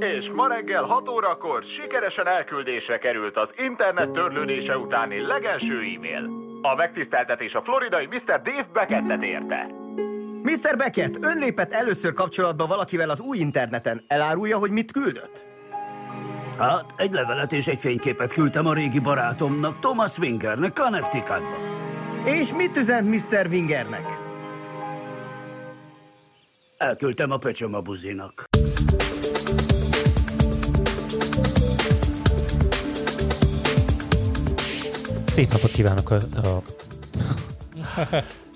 és ma reggel 6 órakor sikeresen elküldésre került az internet törlődése utáni legelső e-mail. A megtiszteltetés a floridai Mr. Dave Beckettet érte. Mr. Beckett, ön lépett először kapcsolatba valakivel az új interneten. Elárulja, hogy mit küldött? Hát, egy levelet és egy fényképet küldtem a régi barátomnak, Thomas Wingernek, Connecticutba. És mit üzent Mr. Wingernek? Elküldtem a pöcsöm a buzinak. Szép napot kívánok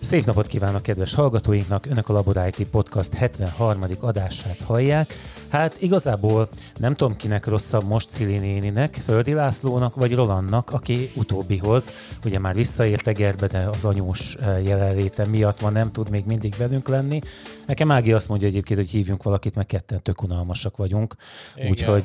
Szép napot kívánok kedves hallgatóinknak! Önök a Labor IT Podcast 73. adását hallják. Hát igazából nem tudom kinek rosszabb most, Cili néninek, Földi Lászlónak vagy Rolandnak, aki utóbbihoz, ugye már visszaért Gerbe, de az anyós jelenléte miatt ma nem tud még mindig velünk lenni. Nekem Ági azt mondja egyébként, hogy hívjunk valakit, meg ketten tök unalmasak vagyunk. Úgyhogy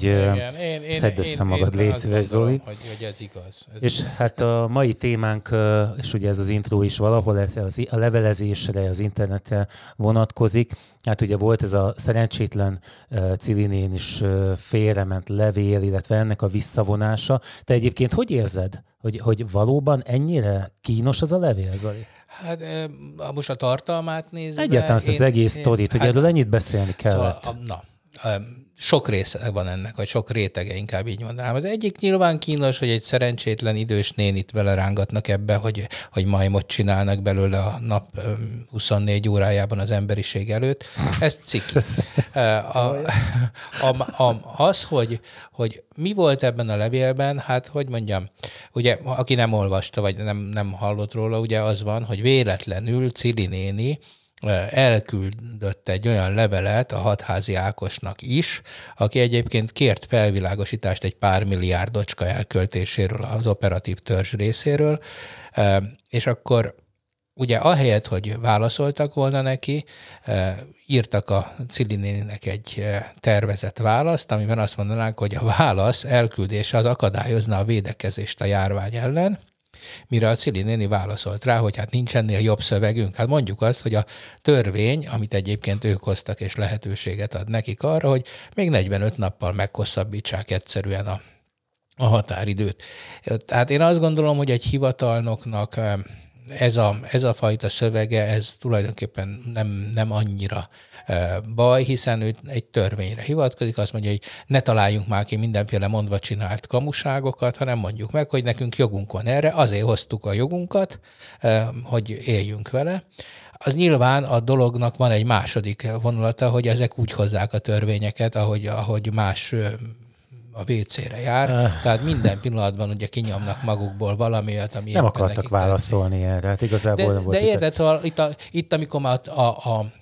szedd össze magad, légy szíves, Zoli. Hogy ez igaz. És hát a mai témánk, és ugye ez az intro is valahol a levelezésre, az internetre vonatkozik. Hát ugye volt ez a szerencsétlen Cili néni is félrement levél, illetve ennek a visszavonása. Te egyébként hogy érzed, hogy valóban ennyire kínos az a levél, Zoli? Hát most a tartalmát nézve... Egyáltalán ezt az egész sztorit, hogy erről ennyit beszélni kellett. Szóval, sok része van ennek, vagy sok rétege, inkább így mondanám. Az egyik nyilván kínos, hogy egy szerencsétlen idős nénit belerángatnak ebbe, hogy majmot csinálnak belőle a nap 24 órájában az emberiség előtt. Ez ciki. Az, hogy mi volt ebben a levélben, hát hogy mondjam, ugye aki nem olvasta, vagy nem hallott róla, ugye az van, hogy véletlenül Cili néni elküldött egy olyan levelet a hatházi Ákosnak is, aki egyébként kért felvilágosítást egy pár milliárdocska elköltéséről az operatív törzs részéről, és akkor ugye ahelyett, hogy válaszoltak volna neki, írtak a Cili néninek egy tervezett választ, amiben azt mondanánk, hogy a válasz elküldése az akadályozna a védekezést a járvány ellen, mire a Cili néni válaszolt rá, hogy hát nincs ennél jobb szövegünk. Hát mondjuk azt, hogy a törvény, amit egyébként ők hoztak és lehetőséget ad nekik arra, hogy még 45 nappal meghosszabbítsák egyszerűen a határidőt. Tehát én azt gondolom, hogy egy hivatalnoknak ez a fajta szövege, ez tulajdonképpen nem annyira baj, hiszen ő egy törvényre hivatkozik, azt mondja, hogy ne találjunk már ki mindenféle mondva csinált kamuságokat, hanem mondjuk meg, hogy nekünk jogunk van erre, azért hoztuk a jogunkat, hogy éljünk vele. Az nyilván a dolognak van egy második vonulata, hogy ezek úgy hozzák a törvényeket, ahogy más a WC-re jár, tehát minden pillanatban ugye kinyomnak magukból valamilyet, ami... Nem akartak válaszolni erre, hát igazából nem volt. De érted, szóval itt amikor már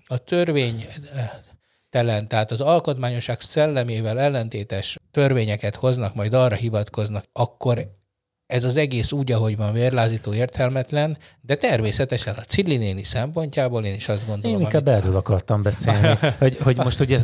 a törvénytelen, tehát az alkotmányosság szellemével ellentétes törvényeket hoznak, majd arra hivatkoznak, akkor ez az egész úgy, ahogy van, vérlázító, értelmetlen, de természetesen a Cili néni szempontjából én is azt gondolom... Én inkább erről akartam beszélni, hogy most ugye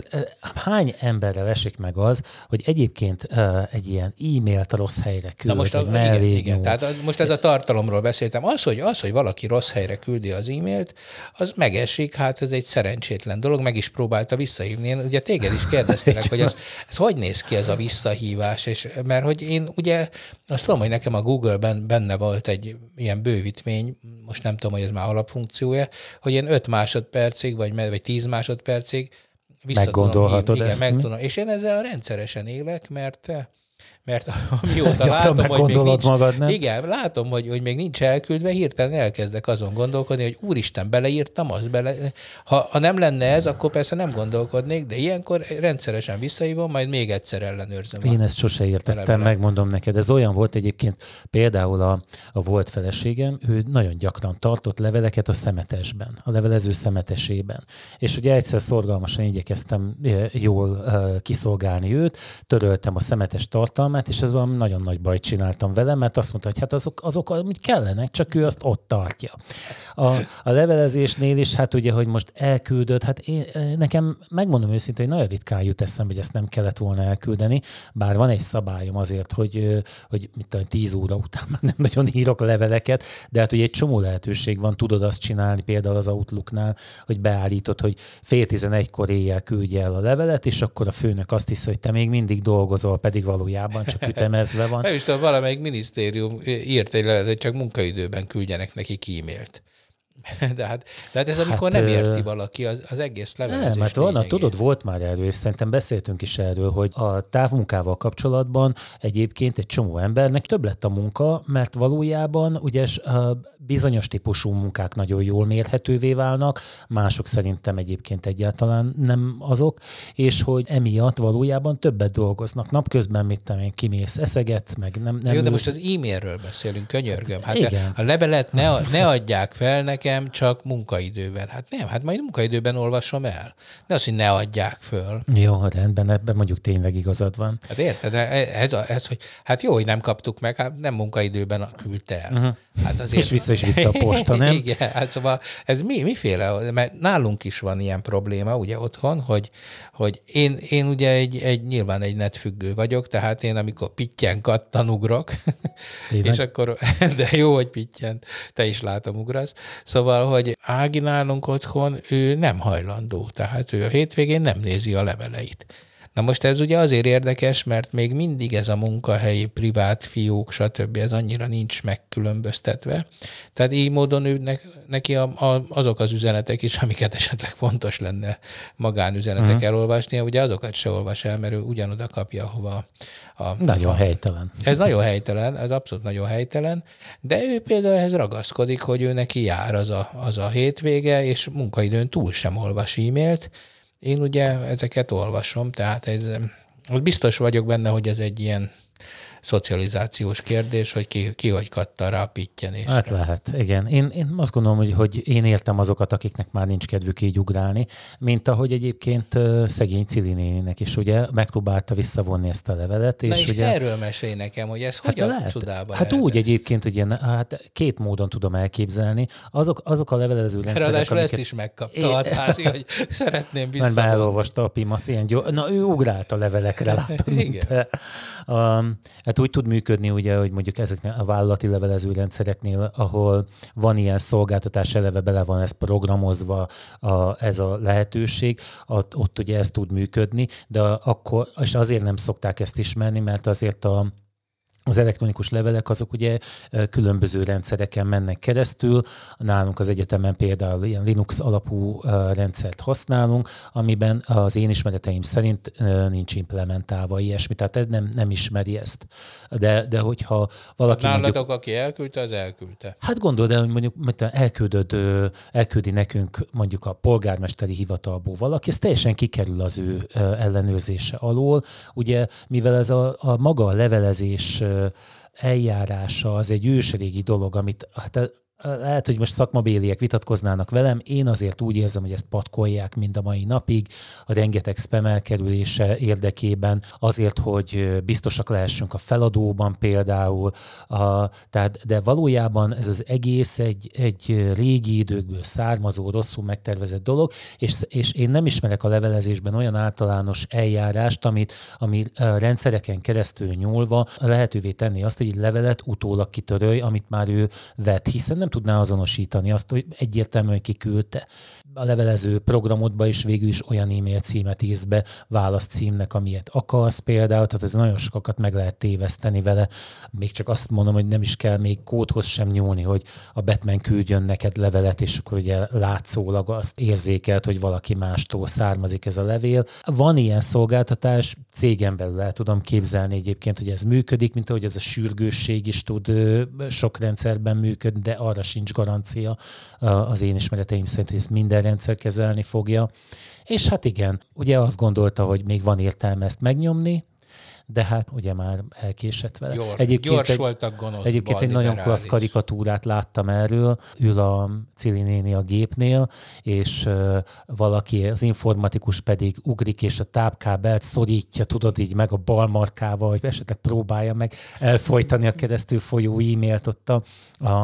hány emberrel esik meg az, hogy egyébként egy ilyen e-mailt a rossz helyre küld, hogy mellé nyúl. Igen, tehát most ez a tartalomról beszéltem. Az, hogy valaki rossz helyre küldi az e-mailt, az megesik, hát ez egy szerencsétlen dolog, meg is próbálta visszahívni. Én ugye téged is kérdeztelek, hogy ez hogy néz ki ez a visszahívás, és mert hogy én ugye azt tudom, hogy nekem a Google-ben benne volt egy ilyen bővítmény, most nem tudom, hogy ez már alapfunkciója, hogy én 5 másodpercig, vagy 10 másodpercig meggondolhatod ezt. Megtudom. És én ezzel rendszeresen élek, mert mióta látom, hogy még nincs, magad, nem? Igen, látom, hogy még nincs elküldve, hirtelen elkezdek azon gondolkodni, hogy úristen, beleírtam azt bele. Ha nem lenne ez, akkor persze nem gondolkodnék, de ilyenkor rendszeresen visszahívom, majd még egyszer ellenőrzöm. Én ezt sose értettem, megmondom neked. Ez olyan volt egyébként, például a volt feleségem, ő nagyon gyakran tartott leveleket a szemetesben, a levelező szemetesében. És ugye egyszer szorgalmasan igyekeztem jól kiszolgálni őt, töröltem a szemetes tartalmát, számát, és ez valami nagyon nagy bajt csináltam vele, mert azt mondta, hogy hát azok amúgy kellenek, csak ő azt ott tartja. A levelezésnél is, hát ugye, hogy most elküldöd, hát én, nekem megmondom őszintén, hogy nagyon ritkán jut eszembe, hogy ezt nem kellett volna elküldeni, bár van egy szabályom azért, hogy mit tudom, 10 óra után már nem nagyon írok leveleket, de hát ugye egy csomó lehetőség van, tudod azt csinálni például az Outlooknál, hogy beállítod, hogy fél 11-kor éjjel küldj el a levelet, és akkor a főnök azt hiszi, hogy te még mindig dolgozol, pedig valójában csak ütemezve van. Nem is tudom, valamelyik minisztérium írt egy levelet, hogy csak munkaidőben küldjenek nekik e-mailt. De hát ez amikor nem érti valaki az egész levelezés. Nem, mert van, tudod, volt már erről, és szerintem beszéltünk is erről, hogy a távmunkával kapcsolatban egyébként egy csomó embernek több lett a munka, mert valójában ugye bizonyos típusú munkák nagyon jól mérhetővé válnak, mások szerintem egyébként egyáltalán nem azok, és hogy emiatt valójában többet dolgoznak. Napközben mit tudom én, kimész, eszegetsz, meg nem jó, de most az e-mailről beszélünk, könyörgöm. Hát igen. A levelet ne adják fel nekem csak munkaidőben. Hát nem, hát majd munkaidőben olvasom el. Ne az, hogy ne adják föl. Jó, rendben, ebben mondjuk tényleg igazad van. Hát érted, ez hogy hát jó, hogy nem kaptuk meg, hát nem munkaidőben küldte el. Uh-huh. Hát azért és vissza is vitte a posta, nem? Igen, hát szóval ez miféle, mert nálunk is van ilyen probléma, ugye otthon, hogy én ugye nyilván egy netfüggő vagyok, tehát én amikor pittyen kattan ugrok, és akkor, de jó, hogy pittyen, te is látom ugrasz, szóval, hogy Ági nálunk otthon, ő nem hajlandó, tehát ő a hétvégén nem nézi a leveleit. Na most ez ugye azért érdekes, mert még mindig ez a munkahelyi, privát fiók, stb. Ez annyira nincs megkülönböztetve. Tehát így módon neki azok az üzenetek is, amiket esetleg fontos lenne magánüzenetek elolvasnia, ugye azokat se olvas el, mert ő ugyanoda kapja, hova. Nagyon helytelen. Ez nagyon helytelen, ez abszolút nagyon helytelen, de ő például ehhez ragaszkodik, hogy ő neki jár az a hétvége, és munkaidőn túl sem olvas e-mailt. Én ugye ezeket olvasom, tehát az biztos vagyok benne, hogy ez egy ilyen szocializációs kérdés, hogy ki hogy katta rá a pittyenésre. Hát lehet, igen. Én azt gondolom, hogy én értem azokat, akiknek már nincs kedvük így ugrálni, mint ahogy egyébként szegény Cili néninek is, ugye, megpróbálta visszavonni ezt a levelet. És ugye, erről mesélj nekem, hogy ez hogyan lehet, csodában. Hát úgy egyébként, hogy két módon tudom elképzelni. Azok a levelező rendszerek, ráadásul ezt is megkapta a társi, hogy szeretném visszavonni. Már elolvasta a Pimasz ilyen gyors. Na, ő ugrált a levelekre, látod. Úgy tud működni, ugye, hogy mondjuk ezeknél a vállalati levelező rendszereknél, ahol van ilyen szolgáltatás, eleve bele van ez programozva, ez a lehetőség, ott ugye ez tud működni, de akkor, és azért nem szokták ezt ismerni, mert azért az elektronikus levelek azok ugye különböző rendszereken mennek keresztül. Nálunk az egyetemen például ilyen Linux alapú rendszert használunk, amiben az én ismereteim szerint nincs implementálva ilyesmi, tehát ez nem ismeri ezt. De hogyha valaki nálatok, mondjuk, aki elküldte, az elküldte. Hát gondold el, hogy mondjuk elküldi nekünk mondjuk a polgármesteri hivatalból valaki, ez teljesen kikerül az ő ellenőrzése alól. Ugye, mivel ez a maga a levelezés eljárása az egy ősrégi dolog, amit hát lehet, hogy most szakmabéliek vitatkoznának velem, én azért úgy érzem, hogy ezt patkolják mind a mai napig, a rengeteg spam elkerülése érdekében, azért, hogy biztosak lehessünk a feladóban például, de valójában ez az egész egy régi időkből származó, rosszul megtervezett dolog, és én nem ismerek a levelezésben olyan általános eljárást, ami rendszereken keresztül nyúlva lehetővé tenni azt, hogy egy levelet utólag kitörölj, amit már ő vett, hiszen nem tudná azonosítani azt, hogy egyértelműen kiküldte. A levelező programodba is végül is olyan e-mail címet írsz be, válasz címnek, amilyet akarsz például, tehát ez nagyon sokakat meg lehet téveszteni vele. Még csak azt mondom, hogy nem is kell még kódhoz sem nyúlni, hogy a Batman küldjön neked levelet, és akkor ugye látszólag azt érzékelt, hogy valaki mástól származik ez a levél. Van ilyen szolgáltatás, cégen belül el tudom képzelni egyébként, hogy ez működik, mint ahogy ez a sürgősség is tud sok rendszerben működni, de arra sincs garancia az én ismereteim szerint, hogy ezt minden rendszer kezelni fogja. És hát igen, ugye azt gondolta, hogy még van értelme ezt megnyomni, de hát ugye már elkésett vele. Gyors voltak, gonoszban. Egyébként egy nagyon klassz karikatúrát láttam erről. Ül a Cili néni a gépnél, és valaki, az informatikus pedig ugrik, és a tápkábelt szorítja, tudod, így meg a bal markával, vagy esetleg próbálja meg elfojtani a keresztül folyó e-mailt ott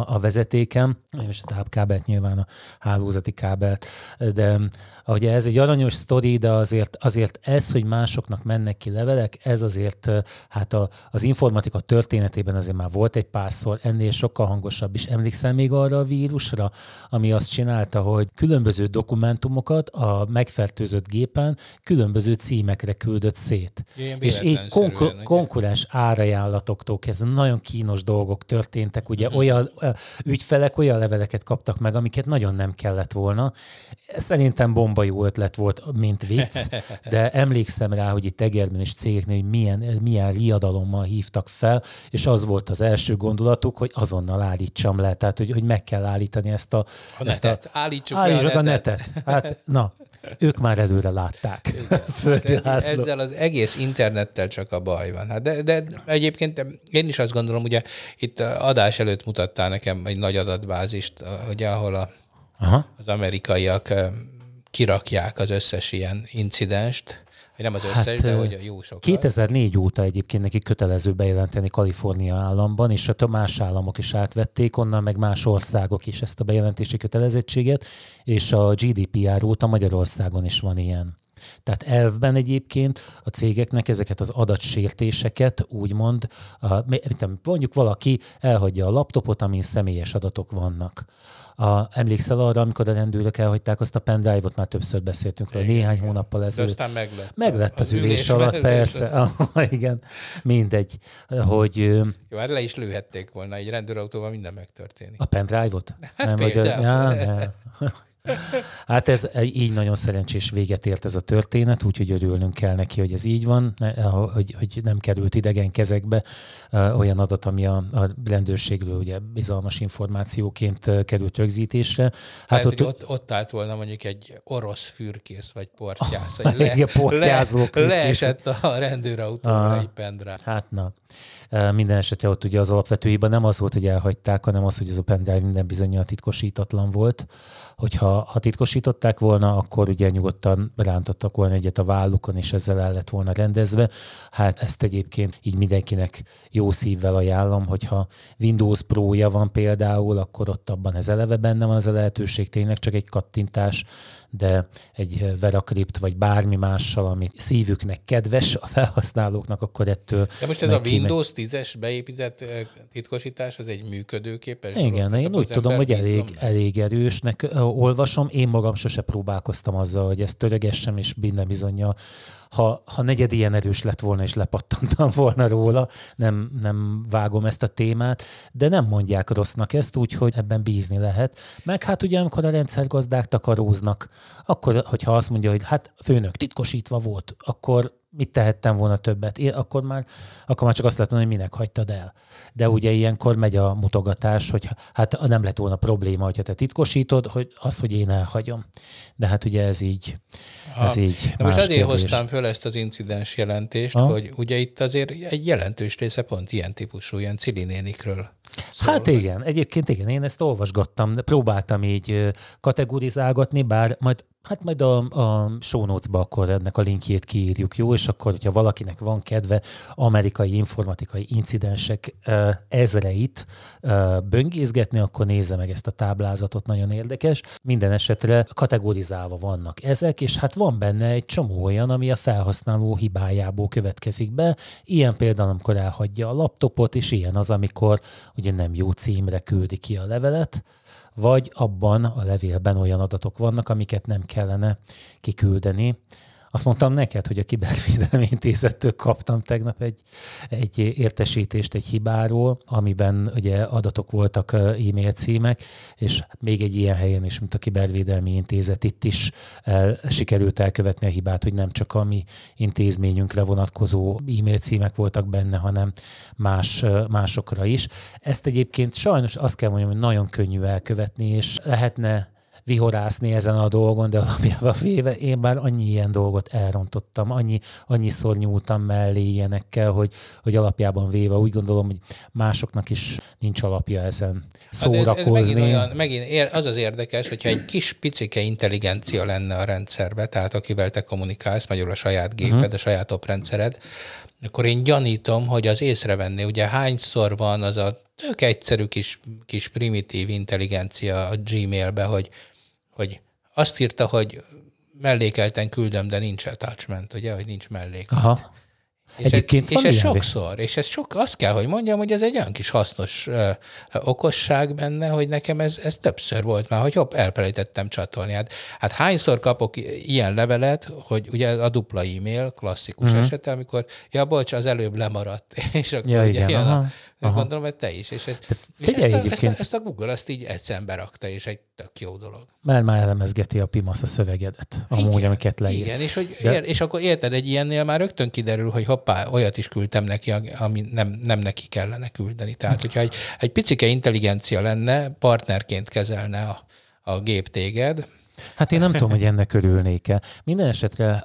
a vezetéken, és a tápkábelt, nyilván a hálózati kábelt. De ugye ez egy aranyos sztori, de azért ez, hogy másoknak mennek ki levelek, ez azért, hát az informatika történetében azért már volt egy párszor, ennél sokkal hangosabb is. Emlékszel még arra a vírusra, ami azt csinálta, hogy különböző dokumentumokat a megfertőzött gépen különböző címekre küldött szét. És így konkurens árajánlatoktól kezdve nagyon kínos dolgok történtek, ugye olyan ügyfelek olyan leveleket kaptak meg, amiket nagyon nem kellett volna. Szerintem bomba jó ötlet volt, mint vicc, de emlékszem rá, hogy itt Egerben és cégeknél, hogy milyen riadalommal hívtak fel, és az volt az első gondolatuk, hogy azonnal állítsam le, tehát hogy meg kell állítani ezt a netet. Állítsuk a netet. Hát, na, ők már előre látták. Ezzel az egész internettel csak a baj van. Hát de egyébként én is azt gondolom, ugye itt adás előtt mutattál nekem egy nagy adatbázist, ugye, ahol az amerikaiak kirakják az összes ilyen incidenst, nem az összes, de hogy jó sokat. 2004 óta egyébként neki kötelező bejelenteni Kalifornia államban, és a más államok is átvették, onnan meg más országok is ezt a bejelentési kötelezettséget, és a GDPR óta Magyarországon is van ilyen. Tehát elvben egyébként a cégeknek ezeket az adatsértéseket úgymond, mondjuk valaki elhagyja a laptopot, amin személyes adatok vannak. Emlékszel arra, amikor a rendőrök elhagyták azt a pendrive-ot, már többször beszéltünk róla, néhány hónappal ezelőtt. De aztán meglett az ülés alatt, persze. Igen, mindegy, hogy... Jó, hát le is lőhették volna, egy rendőrautóval minden megtörténik. A pendrive-ot? Hát például. Hát ez így nagyon szerencsés véget ért ez a történet, úgyhogy örülnünk kell neki, hogy ez így van, hogy nem került idegen kezekbe olyan adat, ami a rendőrségről ugye bizalmas információként került rögzítésre. Hát ott állt volna mondjuk egy orosz fürkész vagy portyász, hogy leesett a rendőrautóra egy pendrive. Hát na. Minden esetre ott ugye az alapvető hiba nem az volt, hogy elhagyták, hanem az, hogy az a pendrive minden bizonnyal titkosítatlan volt. Hogyha titkosították volna, akkor ugye nyugodtan rántottak volna egyet a vállukon, és ezzel el lett volna rendezve. Hát ezt egyébként így mindenkinek jó szívvel ajánlom, hogyha Windows Pro-ja van például, akkor ott abban ez eleve benne van, az a lehetőség tényleg csak egy kattintás, de egy VeraCrypt vagy bármi mással, ami szívüknek kedves a felhasználóknak, akkor ettől... De most ez a Windows 10-es beépített titkosítás, az egy működőképes? Igen, én úgy tudom, hogy elég erősnek olvasom. Én magam sose próbálkoztam azzal, hogy ezt törögessem, és minden bizonnyal. Ha negyed ilyen erős lett volna, és lepattantam volna róla, nem vágom ezt a témát, de nem mondják rossznak ezt, úgyhogy ebben bízni lehet. Meg hát ugye, amikor a rendszergazdák takaróznak, akkor, hogyha azt mondja, hogy hát főnök, titkosítva volt, akkor mit tehettem volna többet? Én akkor már csak azt lehet mondani, hogy minek hagytad el. De ugye ilyenkor megy a mutogatás, hogy hát nem lett volna probléma, hogyha te titkosítod, hogy az, hogy én elhagyom. De hát ugye ez így most azért hoztam föl ezt az incidens jelentést, hogy ugye itt azért egy jelentős része pont ilyen típusú, ilyen Cili nénikről. Szóval. Hát igen, egyébként igen, én ezt olvasgattam, próbáltam így kategorizálgatni, bár majd a show notes-ba akkor ennek a linkjét kiírjuk, jó? És akkor, hogyha valakinek van kedve amerikai informatikai incidensek ezreit böngészgetni, akkor nézze meg ezt a táblázatot, nagyon érdekes. Minden esetre kategorizálva vannak ezek, és hát van benne egy csomó olyan, ami a felhasználó hibájából következik be. Ilyen például, amikor elhagyja a laptopot, és ilyen az, amikor ugye nem jó címre küldi ki a levelet, vagy abban a levélben olyan adatok vannak, amiket nem kellene kiküldeni. Azt mondtam neked, hogy a Kibervédelmi Intézettől kaptam tegnap egy értesítést egy hibáról, amiben ugye adatok voltak, e-mail címek, és még egy ilyen helyen is, mint a Kibervédelmi Intézet, itt is sikerült elkövetni a hibát, hogy nem csak a mi intézményünkre vonatkozó e-mail címek voltak benne, hanem másokra is. Ezt egyébként sajnos azt kell mondjam, hogy nagyon könnyű elkövetni, és lehetne vihorászni ezen a dolgon, de valamivel véve én már annyi ilyen dolgot elrontottam, annyiszor nyúltam mellé ilyenekkel, hogy alapjában véve úgy gondolom, hogy másoknak is nincs alapja ezen szórakozni. Ez megint az az érdekes, hogyha egy kis picike intelligencia lenne a rendszerbe, tehát akivel te kommunikálsz, magyarul a saját géped, a saját oprendszered, akkor én gyanítom, hogy az észrevenné, ugye hányszor van az a tök egyszerű kis primitív intelligencia a Gmailbe, hogy azt írta, hogy mellékelten küldöm, de nincs attachment, ugye, hogy nincs mellékelt. Aha. És ez sokszor, és ez azt kell, hogy mondjam, hogy ez egy olyan kis hasznos okosság benne, hogy nekem ez többször volt már, hogy hopp, elfelejtettem csatolni. Hát hányszor kapok ilyen levelet, hogy ugye a dupla e-mail, klasszikus esete, amikor, bocs, az előbb lemaradt, és akkor ugye igen, gondolom, hogy te is. Ezt a Google azt így egyszerűen rakta, és egy tök jó dolog. Mert már elemezgeti a PIMASZ a szövegedet, amúgy, amiket leír. Igen, és akkor érted, egy ilyennél már rögtön kiderül, hogy hoppá, olyat is küldtem neki, ami nem neki kellene küldeni. Tehát, hogyha egy picike intelligencia lenne, partnerként kezelne a gép téged. Hát én nem tudom, hogy ennek örülnék-e. Minden esetre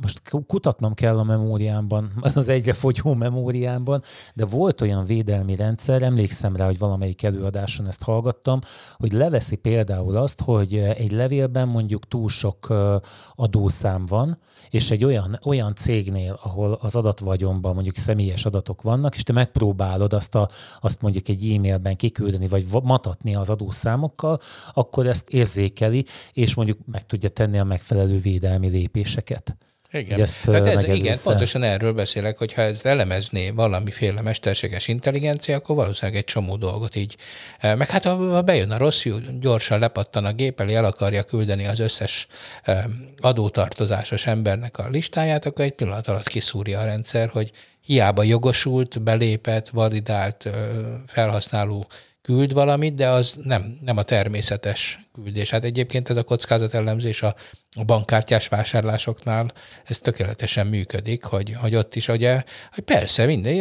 most kutatnom kell a memóriámban, az egyrefogyó memóriámban, de volt olyan védelmi rendszer, emlékszem rá, hogy valamelyik előadáson ezt hallgattam, hogy leveszi például azt, hogy egy levélben mondjuk túl sok adószám van, és egy olyan cégnél, ahol az adatvagyonban mondjuk személyes adatok vannak, és te megpróbálod azt mondjuk egy e-mailben kiküldeni, vagy matatni az adószámokkal, akkor ezt érzékeli, és mondjuk meg tudja tenni a megfelelő védelmi lépéseket. Igen, pontosan erről beszélek, hogyha ezt elemezné valamiféle mesterséges intelligencia, akkor valószínűleg egy csomó dolgot így. Meg hát ha bejön a rossz fiú, gyorsan lepattan a gép elé, el akarja küldeni az összes adótartozásos embernek a listáját, akkor egy pillanat alatt kiszúrja a rendszer, hogy hiába jogosult, belépett, validált felhasználó küld valamit, de az nem a természetes küldés. Hát egyébként ez a kockázatellemzés a bankkártyás vásárlásoknál ez tökéletesen működik, hogy ott is, ugye, hogy persze minden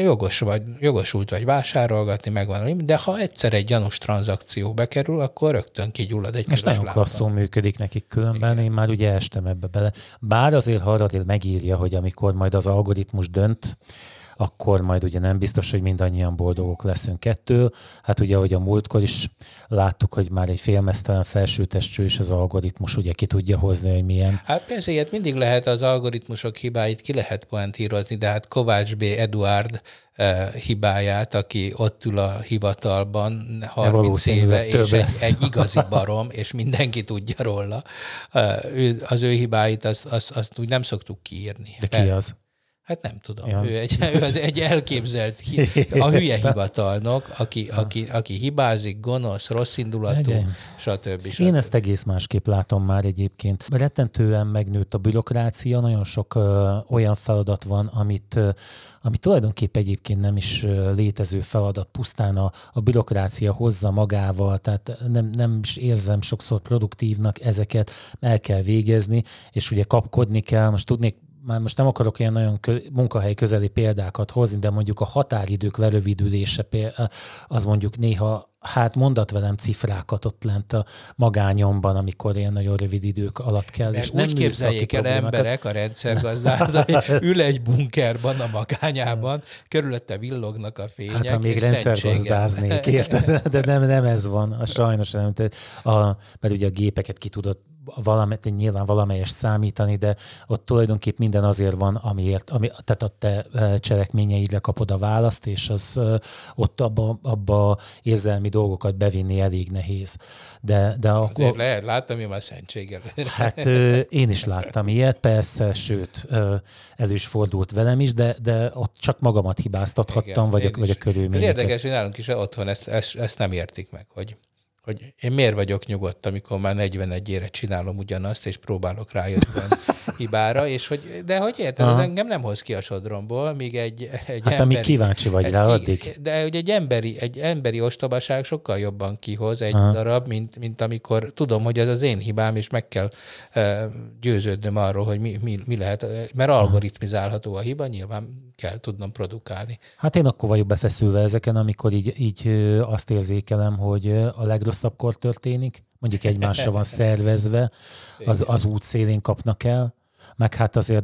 jogosult vagy vásárolgatni, megvan, de ha egyszer egy gyanús tranzakció bekerül, akkor rögtön kigyullad egy különböző. És nagyon klasszul működik nekik különben, igen. Én már ugye estem ebbe bele. Bár azért Harald megírja, hogy amikor majd az algoritmus dönt, akkor majd ugye nem biztos, hogy mindannyian boldogok leszünk ettől. Hát ugye, ahogy a múltkor is láttuk, hogy már egy félmeztelen felsőtestű és az algoritmus ugye ki tudja hozni, hogy milyen. Hát persze, ilyet mindig lehet, az algoritmusok hibáit ki lehet poentírozni, de hát Kovács B. Eduárd hibáját, aki ott ül a hivatalban 30 éve, és egy igazi barom, és mindenki tudja róla. Az ő hibáit, azt úgy nem szoktuk kiírni. De ki az? Hát nem tudom. Ja. Ő egy elképzelt, a hülye hivatalnok, aki hibázik, gonosz, rosszindulatú, stb. Én ezt egész másképp látom már egyébként. Rettentően megnőtt a bürokrácia, nagyon sok olyan feladat van, ami tulajdonképp egyébként nem is létező feladat, pusztán a bürokrácia hozza magával, tehát nem is érzem sokszor produktívnak, ezeket el kell végezni, és ugye kapkodni kell, most nem akarok ilyen nagyon munkahely közeli példákat hozni, de mondjuk a határidők lerövidülése, az mondjuk néha, hát mondat velem cifrákat ott lent a magányomban, amikor ilyen nagyon rövid idők alatt kell. Mert és nem úgy képzeljék el emberek a rendszergazdát, hogy ül egy bunkerban a magányában, körülötte villognak a fények. Hát ha még rendszergazdáznék, érted? De nem ez van, sajnos nem. Mert ugye a gépeket ki tudod nyilván valamelyest számítani, de ott tulajdonképp minden azért van, tehát a te cselekményeidre kapod a választ, és az ott abba érzelmi dolgokat bevinni elég nehéz. De akkor lehet, láttam én már szentséggel. Hát én is láttam ilyet, persze, sőt, ez is fordult velem is, de ott csak magamat hibáztathattam, vagy a körülményeket. Érdekes, hogy nálunk is otthon ezt nem értik meg, hogy én miért vagyok nyugodt, amikor már 41 éve csinálom ugyanazt, és próbálok rájönni hibára, és hogy, de hogy érted, engem nem hoz ki a sodromból, míg egy hát amíg kíváncsi vagy rá, addig. De hogy egy emberi ostobaság sokkal jobban kihoz egy darab, mint amikor tudom, hogy ez az én hibám, és meg kell győződnöm arról, hogy mi lehet, mert algoritmizálható a hiba, nyilván kell tudnom produkálni. Hát én akkor vagyok befeszülve ezeken, amikor így azt érzékelem, hogy a legrosszabbkor történik, mondjuk egymásra van szervezve, az út szélén kapnak el, meg hát azért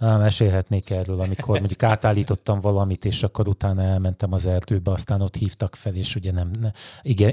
mesélhetnék erről, amikor mondjuk átállítottam valamit, és akkor utána elmentem az erdőbe, aztán ott hívtak fel, és ugye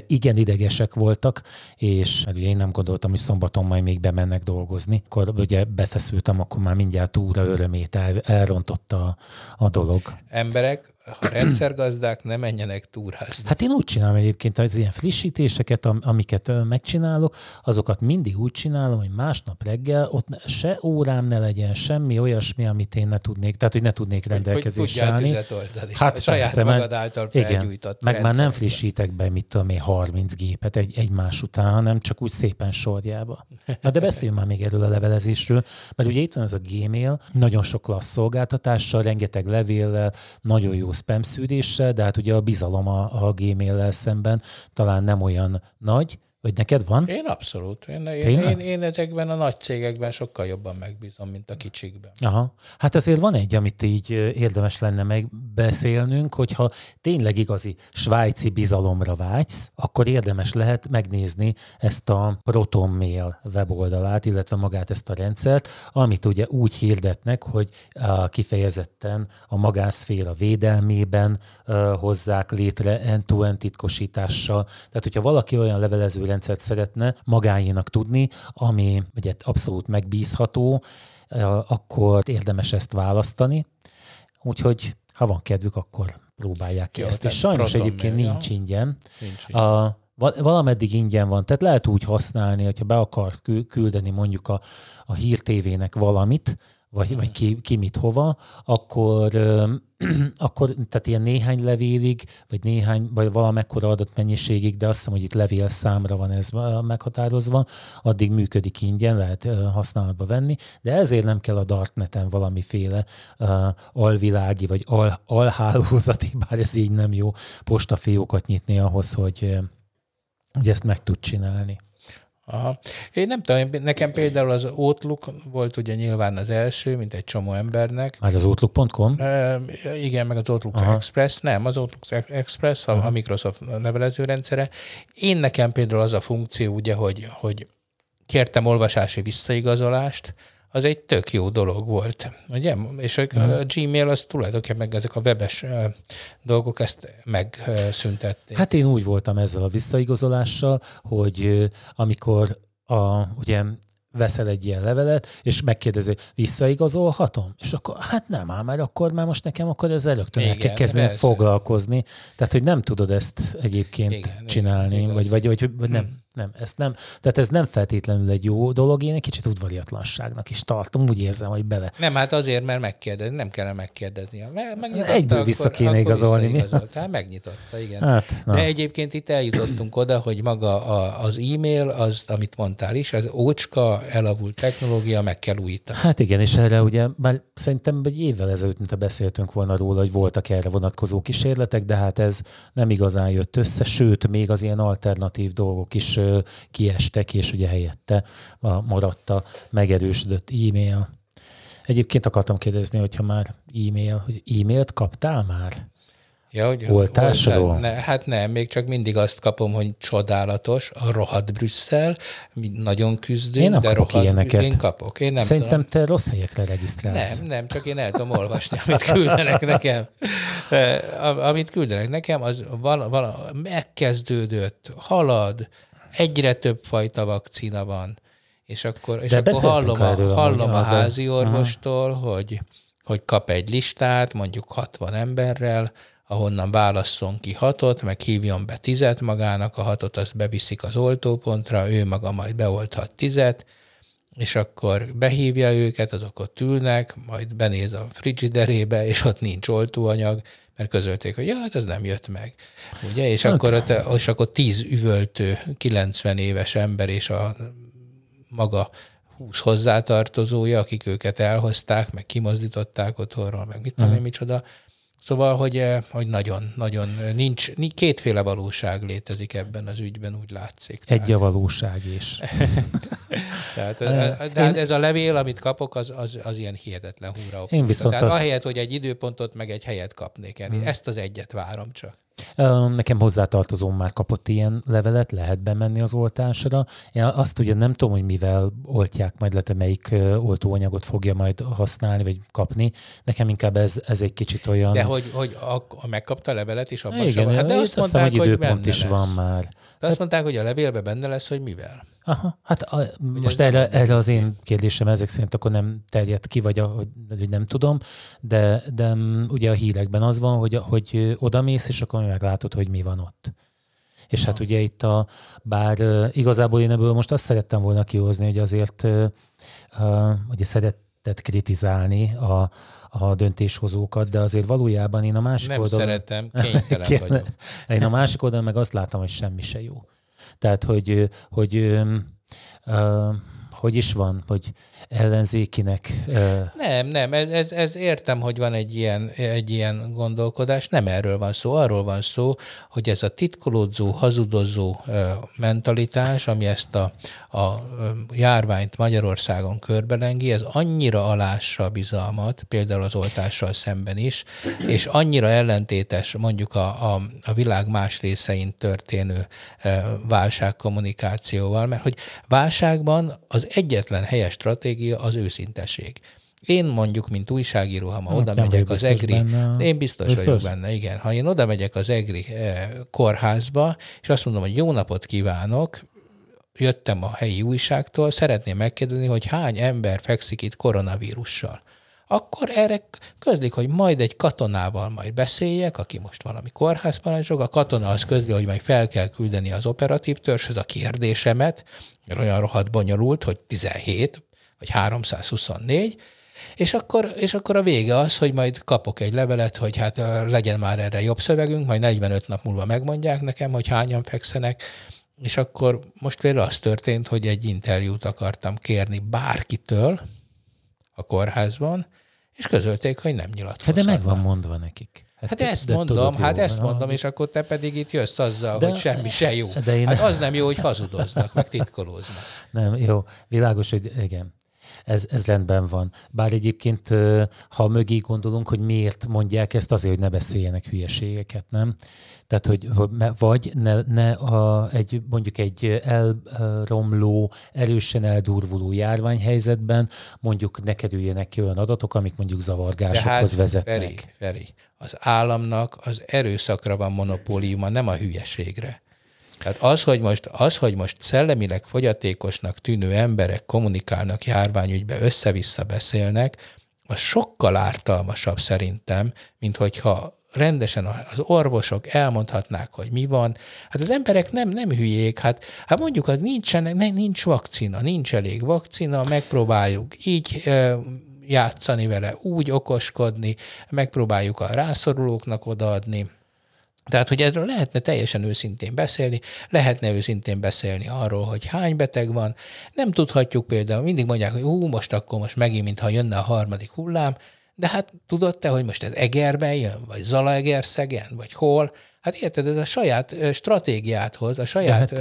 igen idegesek voltak, és én nem gondoltam, hogy szombaton majd még bemennek dolgozni. Akkor ugye befeszültem, akkor már mindjárt újra örömét elrontotta a dolog. Emberek, ha rendszergazdák, ne menjenek túrázni. Hát én úgy csinálom egyébként az ilyen frissítéseket, amiket megcsinálok, azokat mindig úgy csinálom, hogy másnap reggel ott se órám ne legyen, semmi olyasmi, amit én ne tudnék, tehát hogy ne tudnék rendelkezésre állni. Hogy tudjál tüzet oldani. Hát saját persze, magad által felgyújtott. Meg már nem frissítek be, mit tudom én, 30 gépet egymás után, hanem csak úgy szépen sorjába. Na de beszéljünk már még erről a levelezésről, mert ugye itt van ez a Gmail, nagyon sok klassz szolgáltatással, rengeteg levéllel, nagyon jó spam szűréssel, de hát ugye a bizalom a Gmail-lel szemben talán nem olyan nagy, vagy neked van? Én abszolút. Én ezekben a nagy cégekben sokkal jobban megbízom, mint a kicsikben. Aha. Hát azért van egy, amit így érdemes lenne megbeszélnünk, hogyha tényleg igazi svájci bizalomra vágysz, akkor érdemes lehet megnézni ezt a ProtonMail weboldalát, illetve magát ezt a rendszert, amit ugye úgy hirdetnek, hogy kifejezetten a magánszféra védelmében hozzák létre end-to-end titkosítással. Tehát, hogyha valaki olyan levelező rendszert szeretne magáénak tudni, ami ugye abszolút megbízható, akkor érdemes ezt választani. Úgyhogy, ha van kedvük, akkor próbálják ki ezt. És sajnos egyébként nincs ingyen. Valameddig ingyen van, tehát lehet úgy használni, hogyha be akar küldeni mondjuk a Hír TV-nek valamit, vagy ki mit hova, akkor tehát ilyen néhány levélig, vagy valamekkora adott mennyiségig, de azt hiszem, hogy itt levélszámra van ez meghatározva, addig működik ingyen, lehet használatba venni, de ezért nem kell a Darkneten valamiféle alvilági, vagy alhálózati, bár ez így nem jó, postafiókat nyitni ahhoz, hogy ezt meg tud csinálni. Aha. Én nem tudom, nekem például az Outlook volt ugye nyilván az első, mint egy csomó embernek. Az Outlook.com? Igen, meg az Outlook Express. Nem, az Outlook Express, a Microsoft levelezőrendszere. Én nekem például az a funkció, ugye, hogy kértem olvasási visszaigazolást, az egy tök jó dolog volt, ugye? És a Gmail az tulajdonképpen meg ezek a webes dolgok ezt megszüntették. Hát én úgy voltam ezzel a visszaigazolással, hogy amikor ugye veszel egy ilyen levelet, és megkérdezi, hogy visszaigazolhatom? És akkor, hát nem ám, mert akkor már most nekem akkor ezzel rögtön el kell kezdeni foglalkozni. Tehát, hogy nem tudod ezt egyébként csinálni, vagy nem, ezt nem. Tehát ez nem feltétlenül egy jó dolog, én egy kicsit udvariatlanságnak is tartom, úgy érzem, hogy bele. Nem, hát azért, mert megkérdezni, nem kellene megkérdezni. Egyből vissza kéne igazolni. Hát megnyitotta, igen. Hát, de egyébként itt eljutottunk oda, hogy maga az e-mail, az, amit mondtál is, az ócska, elavult technológia, meg kell újítani. Hát igen, és erre ugye már szerintem egy évvel ezelőtt, mintha beszéltünk volna róla, hogy voltak erre vonatkozó kísérletek, de hát ez nem igazán jött össze, sőt, még az ilyen alternatív dolgok is kiestek, és ugye helyette maradt a megerősödött e-mail. Egyébként akartam kérdezni, hogyha már hogy e-mailt kaptál már? Ja, hogy oltásról? Hát nem, még csak mindig azt kapom, hogy csodálatos, a rohadt Brüsszel, nagyon küzdünk, de én kapok. Én nem Szerintem tudom. Te rossz helyekre regisztrálsz. Nem, csak én el tudom olvasni, amit küldenek nekem. Amit küldenek nekem, az megkezdődött, halad, egyre több fajta vakcina van. És akkor hallom a házi orvostól, hogy kap egy listát, mondjuk 60 emberrel, ahonnan válasszon ki 6-ot, meg hívjon be 10-et magának, a 6-ot azt beviszik az oltópontra, ő maga majd beolthat 10-et, és akkor behívja őket, azok ott ülnek, majd benéz a frigiderébe, és ott nincs oltóanyag, mert közölték, hogy ja, hát ez nem jött meg. Ugye? És, hát. akkor 10 üvöltő, 90 éves ember és a maga 20 hozzátartozója, akik őket elhozták, meg kimozdították otthonról, meg mit tudom én micsoda. Szóval, hogy nagyon nincs, kétféle valóság létezik ebben az ügyben, úgy látszik. Tehát. Egy a valóság is. Tehát, de ez a levél, amit kapok, az ilyen hihetetlen húra. Én viszont tehát ahelyett, hogy egy időpontot, meg egy helyet kapnék el. Ezt az egyet várom csak. Nekem hozzátartozóm már kapott ilyen levelet, lehet bemenni az oltásra. Én azt ugye nem tudom, hogy mivel oltják majd, lehet melyik oltóanyagot fogja majd használni, vagy kapni. Nekem inkább ez egy kicsit olyan... De hogy megkapta a levelet, és abban sem van. Hát de azt mondták, hiszem, hogy időpont is lesz. Van már. De azt mondták, hogy a levélben benne lesz, hogy mivel. Aha, hát most erre az én kérdésem ezek szerint akkor nem terjed ki, vagy hogy nem tudom, de ugye a hírekben az van, hogy odamész, és akkor meglátod, hogy mi van ott. És hát ugye itt bár igazából én ebből most azt szerettem volna kihozni, hogy azért ugye szeretett kritizálni a döntéshozókat, de azért valójában én a másik oldalon... Nem szeretem, kénytelen vagyok. Én a másik oldalon meg azt látom, hogy semmi se jó. Tehát, hogy is van, hogy ellenzékinek... Nem, ez értem, hogy van egy ilyen gondolkodás, nem erről van szó, arról van szó, hogy ez a titkolódzó, hazudozó mentalitás, ami ezt a járványt Magyarországon körbelengi, ez annyira alássa a bizalmat, például az oltással szemben is, és annyira ellentétes mondjuk a világ más részein történő válságkommunikációval, mert hogy válságban az egyetlen helyes stratégia az őszintesség. Én mondjuk, mint újságíró, ha ma oda megyek az EGRI, én biztos vagyok benne, igen. Ha én oda megyek az EGRI kórházba, és azt mondom, hogy jó napot kívánok, jöttem a helyi újságtól, szeretném megkérdezni, hogy hány ember fekszik itt koronavírussal. Akkor erre közlik, hogy majd egy katonával majd beszéljek, aki most valami kórházparancsnok, a katona az közli, hogy majd fel kell küldeni az operatív törzshöz a kérdésemet, mert olyan rohadt bonyolult, hogy 17 vagy 324, és akkor a vége az, hogy majd kapok egy levelet, hogy hát legyen már erre jobb szövegünk, majd 45 nap múlva megmondják nekem, hogy hányan fekszenek, és akkor most például az történt, hogy egy interjút akartam kérni bárkitől a kórházban, és közölték, hogy nem nyilatkozhatnak. Hát de meg van mondva nekik. Hát ezt mondom, és akkor te pedig itt jössz azzal, hogy semmi se jó. Hát az nem jó, hogy hazudoznak, meg titkolóznak. Nem, jó, világos, hogy igen. Ez rendben van. Bár egyébként, ha mögé gondolunk, hogy miért mondják ezt, azért, hogy ne beszéljenek hülyeségeket, nem? Tehát, hogy vagy mondjuk egy elromló, erősen eldurvuló járványhelyzetben mondjuk ne kerüljenek ki olyan adatok, amik mondjuk zavargásokhoz vezetnek. Feri, az államnak az erőszakra van monopóliuma, nem a hülyeségre. Tehát az, hogy most szellemileg fogyatékosnak tűnő emberek kommunikálnak járványügybe, össze-vissza beszélnek, az sokkal ártalmasabb szerintem, mint hogyha rendesen az orvosok elmondhatnák, hogy mi van. Hát az emberek nem hülyék, hát mondjuk az nincs vakcina, nincs elég vakcina, megpróbáljuk így játszani vele, úgy okoskodni, megpróbáljuk a rászorulóknak odaadni. Tehát, hogy erről lehetne teljesen őszintén beszélni, lehetne őszintén beszélni arról, hogy hány beteg van. Nem tudhatjuk például, mindig mondják, hogy most megint, mintha jönne a harmadik hullám, de hát tudod te, hogy most ez Egerben jön, vagy Zalaegerszegen, vagy hol? Hát érted, ez a saját stratégiádhoz, a saját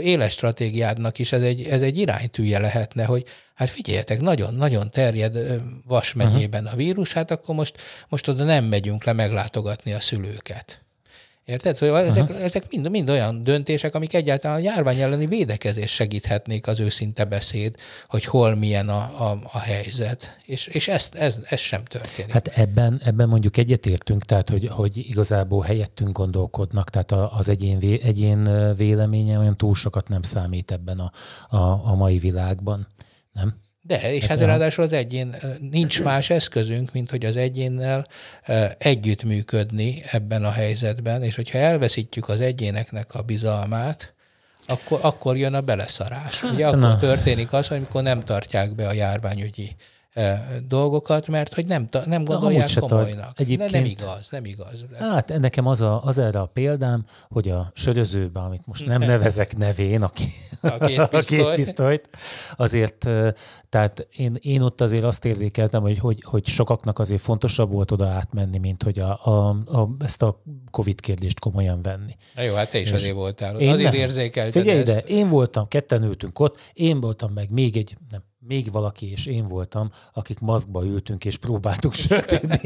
éles stratégiádnak is ez egy iránytűje lehetne, hogy hát figyeljetek, nagyon-nagyon terjed Vas megyében a vírus, hát akkor most oda nem megyünk le meglátogatni a szülőket. Érted? Szóval ezek mind olyan döntések, amik egyáltalán a járvány elleni védekezés segíthetnék, az őszinte beszéd, hogy hol milyen a helyzet. És ez sem történik. Hát ebben mondjuk egyetértünk, tehát hogy igazából helyettünk gondolkodnak, tehát az egyén véleménye olyan túl sokat nem számít ebben a mai világban, nem? De, és hát ráadásul az egyén, nincs más eszközünk, mint hogy az egyénnel együttműködni ebben a helyzetben, és hogyha elveszítjük az egyéneknek a bizalmát, akkor jön a beleszarás. Ugye, akkor történik az, hogy amikor nem tartják be a járványügyi dolgokat, mert hogy nem gondolják komolynak. Egyébként, nem igaz. Hát nekem az erre a példám, hogy a sörözőben, amit most nem nevezek nevén, a két pisztolyt, azért, tehát én ott azért azt érzékeltem, hogy sokaknak azért fontosabb volt oda átmenni, mint hogy ezt a Covid kérdést komolyan venni. Na jó, hát te is azért voltál. Azért érzékeltem. Figyelj ide, én voltam, ketten ültünk ott, én voltam meg még valaki, és én voltam, akik maszkba ültünk, és próbáltuk sörtődni.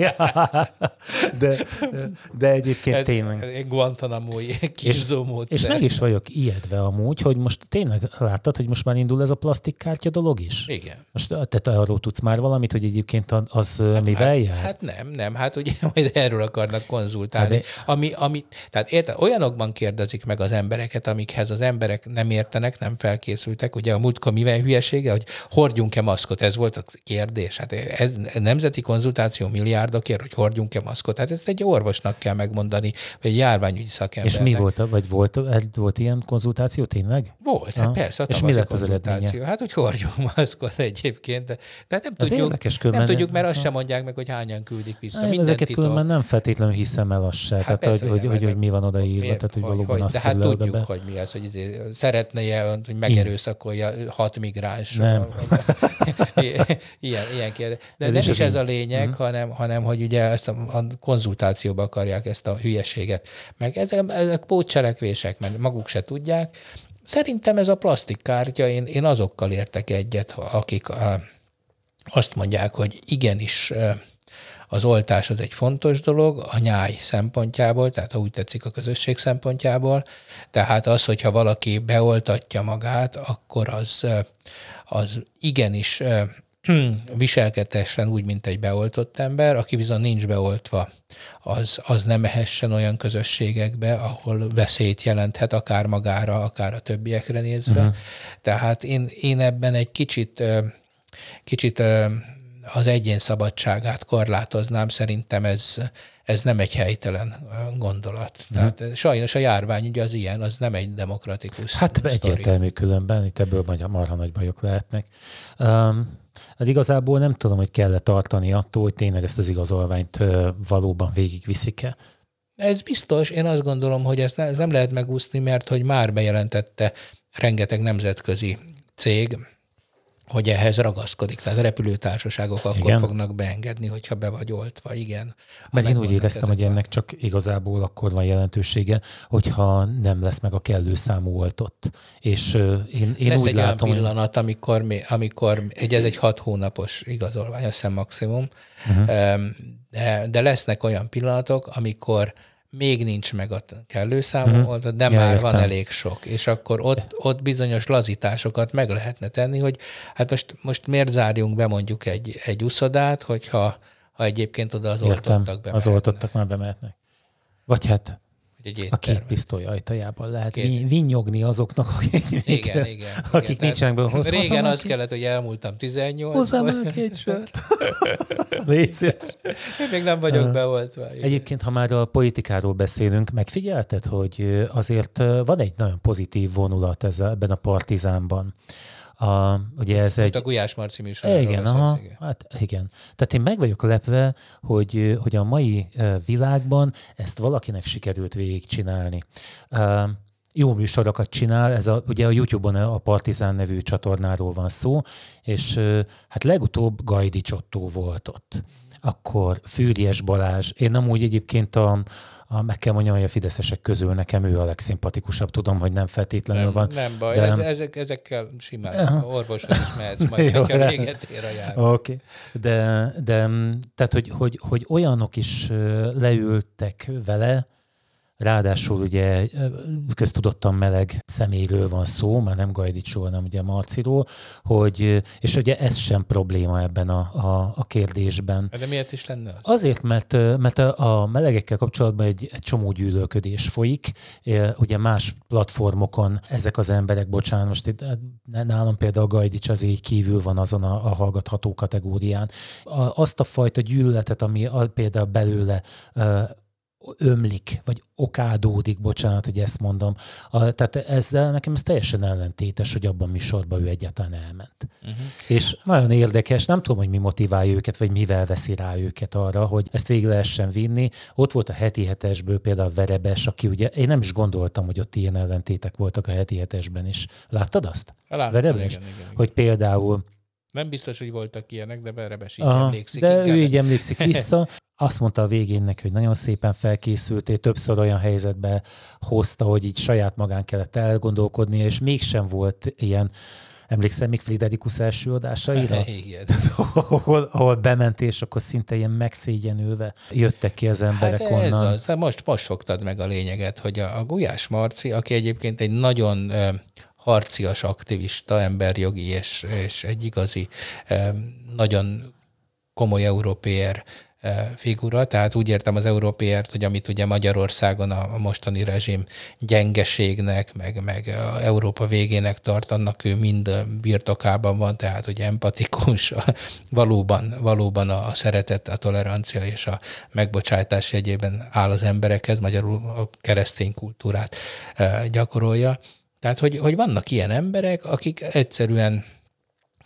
De egyébként ez tényleg. Egy guantanamói kínzó módszer. És meg is vagyok ijedve amúgy, hogy most tényleg láttad, hogy most már indul ez a plastikkártya dolog is? Igen. Most tehát arról tudsz már valamit, hogy egyébként az mivel jár? Hát nem. Hát ugye majd erről akarnak konzultálni. Hát tehát érted, olyanokban kérdezik meg az embereket, amikhez az emberek nem értenek, nem felkészültek. Ugye a múltkor mivel hülyesége, hogy hordjunk-e maszkot? Ez volt a kérdés. Hát ez nemzeti konzultáció milliárdokért, hogy hordjunk-e maszkot. Hát ezt egy orvosnak kell megmondani, vagy egy járványügyi szakembernek. És mi volt? Vagy volt ilyen konzultáció tényleg? Volt, hát persze. És mi lett az eredménye? Hát, hogy hordjunk maszkot egyébként. De nem tudjuk, mert azt sem mondják meg, hogy hányan küldik vissza. Ezeket különben nem feltétlenül hiszem el azt se. Hát tehát, hogy mi van odaírva, tehát, hogy valóban azt kell. De hát tudjuk, hogy mi az, hogy szeretné-e, hogy megerőszakolja 6 migráns. Ilyen kérdés. De nem is ez a lényeg, hanem hogy ugye ezt a konzultációba akarják ezt a hülyeséget. Meg ezek pótcselekvések, mert maguk se tudják. Szerintem ez a plastikkártya, én azokkal értek egyet, akik azt mondják, hogy igenis az oltás az egy fontos dolog a nyáj szempontjából, tehát ha úgy tetszik a közösség szempontjából. Tehát az, hogyha valaki beoltatja magát, akkor az igenis viselkedhessen úgy, mint egy beoltott ember, aki bizony nincs beoltva, az ne mehessen olyan közösségekbe, ahol veszélyt jelenthet akár magára, akár a többiekre nézve. Uh-huh. Tehát én ebben egy kicsit az egyén szabadságát korlátoznám, szerintem ez nem egy helytelen gondolat. Tehát sajnos a járvány ugye az ilyen, az nem egy demokratikus sztori. Egyértelmű különben, itt ebből marha nagy bajok lehetnek. Hát igazából nem tudom, hogy kell-e tartani attól, hogy tényleg ezt az igazolványt valóban végigviszik-e. Ez biztos, én azt gondolom, hogy ezt nem lehet megúszni, mert hogy már bejelentette rengeteg nemzetközi cég, hogy ehhez ragaszkodik. Tehát a repülőtársaságok akkor fognak beengedni, hogyha be vagy oltva, igen. Mert én úgy éreztem, hogy ennek csak igazából akkor van jelentősége, hogyha nem lesz meg a kellő számú oltott. És én úgy látom, egy pillanat, amikor ez egy 6 hónapos igazolvány, azt hiszem maximum, de lesznek olyan pillanatok, amikor még nincs meg a kellő számú oltat, de már értem. Van elég sok. És akkor ott bizonyos lazításokat meg lehetne tenni, hogy hát most miért zárjunk be mondjuk egy uszodát, hogyha egyébként oda az oltottak bemehetnek. Az oltottak már bemehetnek. Vagy hát a két pisztoly ajtajában lehet vinnyogni azoknak, akik nincsenkben hozzá. Régen az kellett, hogy elmúltam 18. Hozzám el két sört. Légy szíves. Én még nem vagyok beoltva. Egyébként, ha már a politikáról beszélünk, megfigyelted, hogy azért van egy nagyon pozitív vonulat ebben a Partizánban. Ugye ez a Gulyás Marci műsorról. Igen. Tehát én meg vagyok lepve, hogy a mai világban ezt valakinek sikerült végigcsinálni. Jó műsorokat csinál, ugye a YouTube-on a Partizán nevű csatornáról van szó, és hát legutóbb Gajdics Ottó volt ott. Akkor Fűrjes Balázs. Én amúgy egyébként meg kell mondjam, hogy a fideszesek közül nekem ő a legszimpatikusabb. Tudom, hogy nem feltétlenül nem, van. Nem baj, de ezekkel simán orvoshoz is mehetsz, majd csak véget ér a járvány. Oké. De tehát, hogy olyanok is leültek vele, ráadásul ugye köztudottan meleg személyről van szó, már nem Gajdicsról, hanem ugye Marciról, és ugye ez sem probléma ebben a kérdésben. De miért is lenne az? Azért, mert a melegekkel kapcsolatban egy csomó gyűlölködés folyik, ugye más platformokon ezek az emberek, bocsánat, most nálam például Gajdics azért kívül van azon a hallgatható kategórián. Azt a fajta gyűlöletet, ami például belőle ömlik, vagy okádódik, bocsánat, hogy ezt mondom. Tehát ezzel nekem ez teljesen ellentétes, hogy abban a műsorban ő egyáltalán elment. Uh-huh. És nagyon érdekes, nem tudom, hogy mi motiválja őket, vagy mivel veszi rá őket arra, hogy ezt végig lehessen vinni. Ott volt a heti hetesből például a Verebes, aki ugye, én nem is gondoltam, hogy ott ilyen ellentétek voltak a heti hetesben is. Láttad azt? Láttam, Verebes? Igen. Hogy például... Nem biztos, hogy voltak ilyenek, de Verebes így emlékszik. De ő így emlékszik vissza. Azt mondta a végén neki, hogy nagyon szépen felkészült, és többször olyan helyzetbe hozta, hogy így saját magán kellett elgondolkodni, és mégsem volt ilyen, emlékszem még Friderikus első adásaira? Igen. ahol bement, és akkor szinte ilyen megszégyenülve jöttek ki az emberek onnan. Ez az. Most fogtad meg a lényeget, hogy a Gulyás Marci, aki egyébként egy nagyon harcias aktivista, emberjogi és egy igazi, nagyon komoly európér figura, tehát úgy értem az európéért, hogy amit ugye Magyarországon a mostani rezsim gyengeségnek, meg a Európa végének tart, annak ő mind birtokában van, tehát ugye empatikus, valóban a szeretet, a tolerancia és a megbocsátás jegyében áll az emberekhez, magyarul a keresztény kultúrát gyakorolja. Tehát, hogy vannak ilyen emberek, akik egyszerűen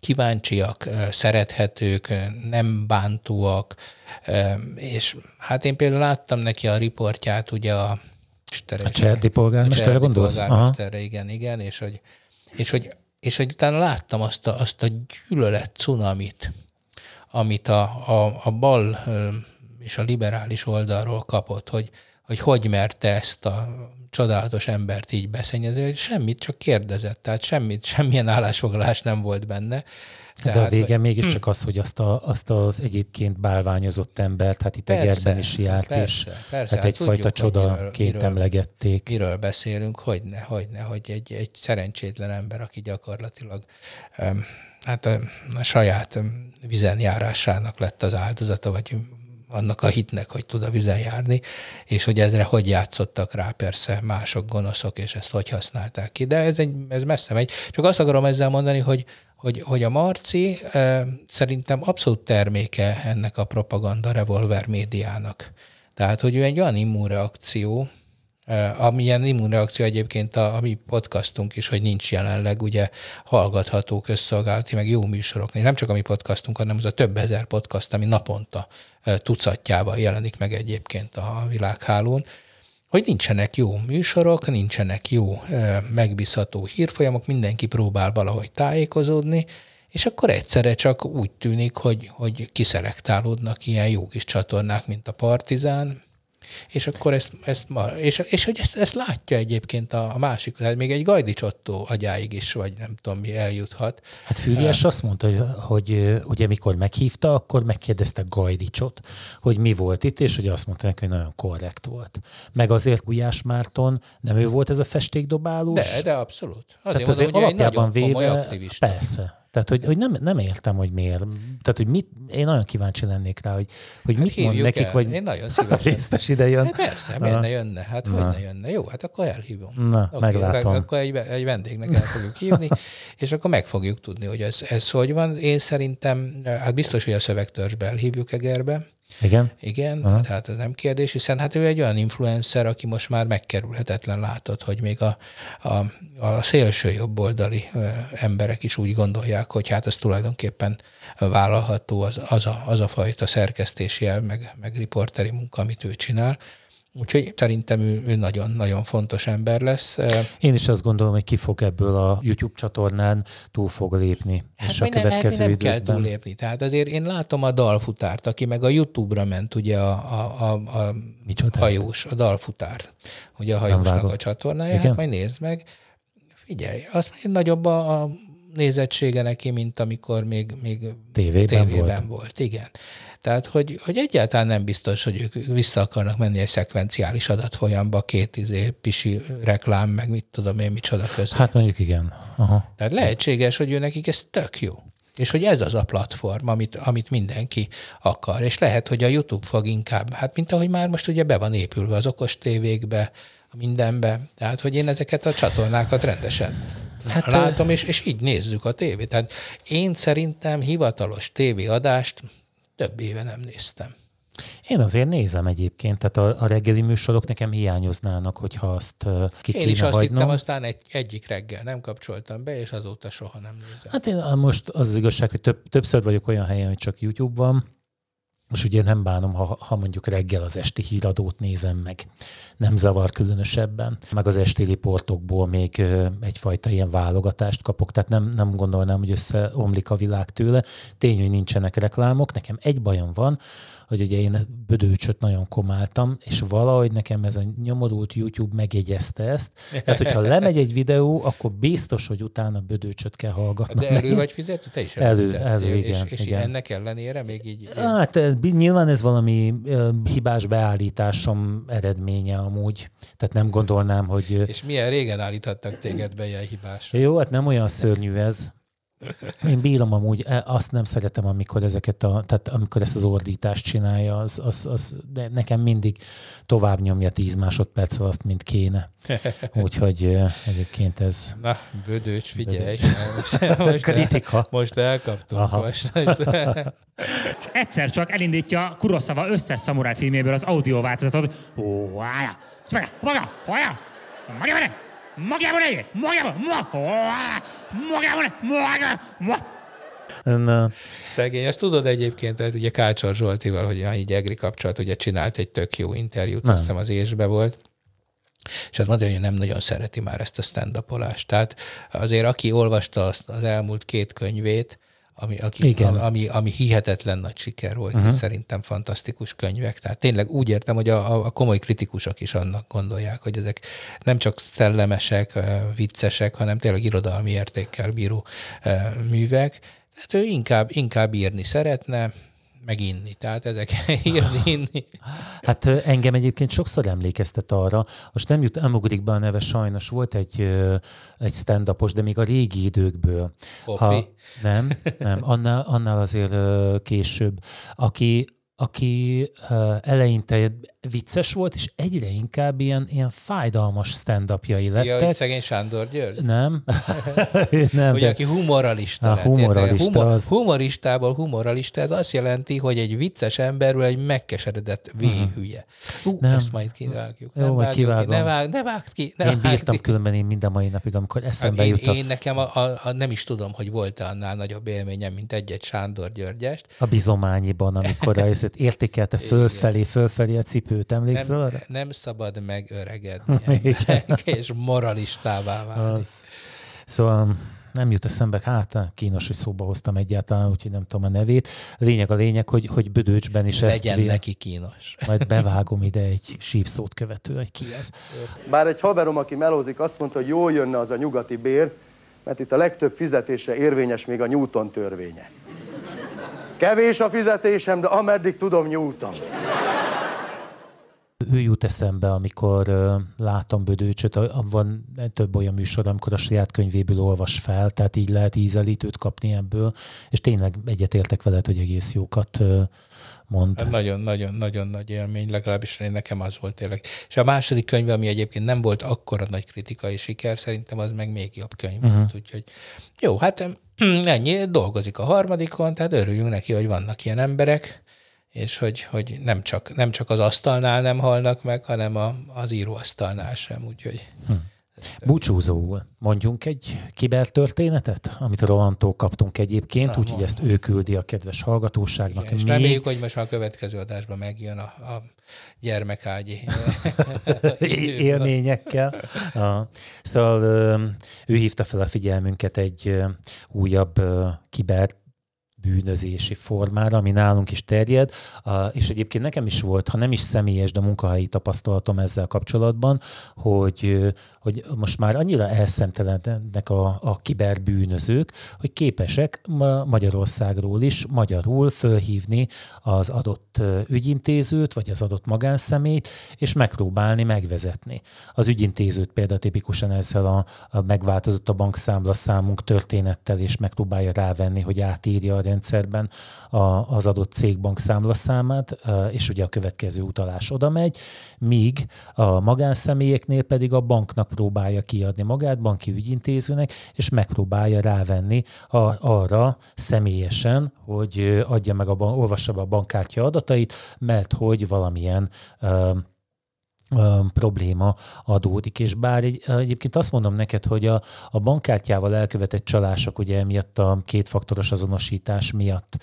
kíváncsiak, szerethetők, nem bántóak, és hát én például láttam neki a riportját, ugye a cserdi polgármesterre gondolsz? Polgármesterre, igen, és hogy utána láttam azt a gyűlölet cunamit, amit a bal és a liberális oldalról kapott, hogy merte ezt a csodálatos embert így beszennyezni, hogy semmit, csak kérdezett, tehát semmilyen állásfoglalás nem volt benne. Tehát, de a vége mégiscsak az, hogy azt az egyébként bálványozott embert, hát itt persze, Egerben is járt, persze, hát egyfajta csodaként emlegették. Miről beszélünk, hogyne, hogy egy szerencsétlen ember, aki gyakorlatilag a saját vizenjárásának lett az áldozata, vagy annak a hitnek, hogy tud a vizen járni, és hogy ezre hogy játszottak rá persze mások, gonoszok, és ezt hogy használták ki. De ez messze megy. Csak azt akarom ezzel mondani, hogy a Marci szerintem abszolút terméke ennek a propaganda revolver médiának. Tehát, hogy ő egy olyan immunreakció, amilyen immunreakció egyébként a mi podcastunk is, hogy nincs jelenleg ugye hallgatható közszolgálati, meg jó műsorok. Nem csak a mi podcastunk, hanem az a több ezer podcast, ami naponta tucatjával jelenik meg egyébként a világhálón, hogy nincsenek jó műsorok, nincsenek jó megbízható hírfolyamok, mindenki próbál valahogy tájékozódni, és akkor egyszerre csak úgy tűnik, hogy kiszelektálódnak ilyen jó kis csatornák, mint a Partizán, és akkor ezt látja egyébként a másik, tehát még egy Gajdics Ottó agyáig is, vagy nem tudom mi, eljuthat. Hát Fűrjes azt mondta, hogy ugye mikor meghívta, akkor megkérdezte Gajdicsot, hogy mi volt itt, és hogy azt mondta neki, hogy nagyon korrekt volt. Meg azért Gulyás Márton, nem ő volt ez a festékdobálós? De abszolút. Tehát azért mondom, hogy alapjában véve, persze. Tehát, hogy nem értem, hogy miért. Tehát, hogy mit, én nagyon kíváncsi lennék rá, hogy hát mit mond nekik, el. Vagy én nagyon résztes ide jön. Persze, miért ne jönne? Hát hogy ne jönne? Jó, hát akkor elhívom. Na, okay, meglátom. Akkor egy vendégnek el fogjuk hívni, és akkor meg fogjuk tudni, hogy ez hogy van. Én szerintem, hát biztos, hogy a szövegtörzsbe elhívjuk Egerbe. Igen, hát ez nem kérdés, hiszen hát ő egy olyan influencer, aki most már megkerülhetetlen, látod, hogy még a szélső jobboldali emberek is úgy gondolják, hogy hát ez tulajdonképpen vállalható az a fajta szerkesztési, meg riporteri munka, amit ő csinál. Úgyhogy szerintem ő nagyon-nagyon fontos ember lesz. Én is azt gondolom, hogy ki fog ebből a YouTube csatornán túl fog lépni. Hát és a következő időkben. Nem kell túl lépni. Tehát azért én látom a Dalfutárt, aki meg a YouTube-ra ment, ugye a Dalfutár, ugye a hajósnak a csatornája. Hát majd nézd meg. Figyelj, az nagyobb a nézettsége neki, mint amikor még tévében volt. Igen. Tehát, hogy egyáltalán nem biztos, hogy ők vissza akarnak menni egy szekvenciális adatfolyamba, két pisi reklám, meg mit tudom én, micsoda közben. Hát mondjuk igen. Aha. Tehát lehetséges, hogy ő nekik ez tök jó. És hogy ez az a platform, amit mindenki akar. És lehet, hogy a YouTube fog inkább, hát mint ahogy már most ugye be van épülve az okos tévékbe, mindenbe. Tehát, hogy én ezeket a csatornákat rendesen látom, és így nézzük a tévét. Tehát én szerintem hivatalos tévéadást több éve nem néztem. Én azért nézem egyébként, tehát a reggeli műsorok nekem hiányoznának, hogyha azt ki kéne hagynom. Én is azt hittem, aztán egyik reggel nem kapcsoltam be, és azóta soha nem nézem. Hát én most az igazság, hogy többször vagyok olyan helyen, hogy csak YouTube-ban, most ugye nem bánom, ha mondjuk reggel az esti híradót nézem meg. Nem zavar különösebben. Meg az esti riportokból még egyfajta ilyen válogatást kapok, tehát nem gondolnám, hogy összeomlik a világ tőle. Tény, hogy nincsenek reklámok. Nekem egy bajom van, hogy ugye én Bödőcsöt nagyon komáltam, és valahogy nekem ez a nyomorult YouTube megjegyezte ezt. Tehát, hogyha lemegy egy videó, akkor biztos, hogy utána Bödőcsöt kell hallgatnom. De elő vagy fizető? Te is elő igen. És igen. Ennek ellenére még így... Hát nyilván ez valami hibás beállításom eredménye amúgy. Tehát nem gondolnám, hogy... És milyen régen állíthattak téged be ilyen hibásra? Jó, hát nem olyan szörnyű ez. Én bírom amúgy, azt nem szeretem, amikor tehát amikor ezt az ordítást csinálja, de nekem mindig tovább nyomja 10 másodperccel azt, mint kéne. Úgyhogy egyébként ez... Na, Bödőcs, figyelj! Most kritika. Most elkaptunk. És egyszer csak elindítja Kurosawa összes szamuráj filmjéből az audio változatot. Na. Szegény, ezt tudod egyébként, tehát ugye Kácsor Zsoltival, hogy így egri kapcsolat, ugye csinált egy tök jó interjút, azt hiszem az Ésbe volt, és azt mondja, hogy nem nagyon szereti már ezt a stand-upolást. Tehát azért aki olvasta azt az elmúlt 2 könyvét, ami hihetetlen nagy siker volt, és szerintem fantasztikus könyvek. Tehát tényleg úgy értem, hogy a komoly kritikusok is annak gondolják, hogy ezek nem csak szellemesek, viccesek, hanem tényleg irodalmi értékkel bíró művek. Tehát ő inkább írni szeretne, meg inni. Tehát ezek írni, inni. Hát engem egyébként sokszor emlékeztet arra, most nem ugrik be a neve sajnos, volt egy stand-upos, de még a régi időkből. Nem, annál azért később, aki eleinte vicces volt, és egyre inkább ilyen fájdalmas stand-upjai lettek. Ja, hogy szegény Sándor György? Nem. Ugye, aki humoralista lett. Humoristából humoralista, ez azt jelenti, hogy egy vicces emberről egy megkeseredett véhülye. Ezt majd kivágjuk. Jó, majd kivágom. Ne vágd ki. Én bírtam különben mind a mai napig, amikor eszembe jutott. Én nekem nem is tudom, hogy volt annál nagyobb élményem, mint egy Sándor Györgyest. A Bizományiban, amikor értékelte fölfelé a cipőt, emlékszel arra? Nem szabad megöregedni emberek, és moralistává válni. Szóval nem jut eszembe, kínos, hogy szóba hoztam egyáltalán, úgyhogy nem tudom a nevét. A lényeg, hogy Bödőcsben is ezt legyen neki kínos. Majd bevágom ide egy sípszót követő, hogy ki ez. Bár egy haverom, aki melózik, azt mondta, hogy jól jönne az a nyugati bér, mert itt a legtöbb fizetésre érvényes még a Newton törvénye. Kevés a fizetésem, de ameddig tudom, nyújtom. Ő jut eszembe, amikor látom Bödőcsöt, van több olyan műsor, amikor a saját könyvéből olvas fel, tehát így lehet ízelítőt kapni ebből, és tényleg egyetértek veled, hogy egész jókat mond. Nagyon-nagyon nagy élmény, legalábbis nekem az volt tényleg. És a második könyv, ami egyébként nem volt akkora nagy kritikai siker, szerintem az meg még jobb könyv volt, úgyhogy jó, hát ennyi, dolgozik a harmadikon, tehát örüljünk neki, hogy vannak ilyen emberek, és hogy nem csak az asztalnál nem halnak meg, hanem az íróasztalnál sem, úgyhogy... Búcsúzóul mondjunk egy kibertörténetet, amit a Rolandtól kaptunk egyébként, úgyhogy ezt ő küldi a kedves hallgatóságnak. Igen, és reméljük, hogy most már a következő adásban megjön a gyermekágyi élményekkel. Szóval ő hívta fel a figyelmünket egy újabb kiberbűnözési formára, ami nálunk is terjed, és egyébként nekem is volt, ha nem is személyes, de munkahelyi tapasztalatom ezzel kapcsolatban, hogy most már annyira elszemtelenednek a kiberbűnözők, hogy képesek Magyarországról is magyarul fölhívni az adott ügyintézőt, vagy az adott magánszemélyt, és megpróbálni megvezetni. Az ügyintézőt például tipikusan ezzel a megváltozott a bankszámla számunk történettel, és megpróbálja rávenni, hogy átírja a rendszerben az adott cégbank számlaszámát, és ugye a következő utalás oda megy, míg a magánszemélyeknél pedig a banknak próbálja kiadni magát, banki ügyintézőnek, és megpróbálja rávenni arra személyesen, hogy adja meg olvassa be a bankkártya adatait, mert hogy valamilyen probléma adódik. És bár egyébként azt mondom neked, hogy a bankkártyával elkövetett csalások ugye emiatt a kétfaktoros azonosítás miatt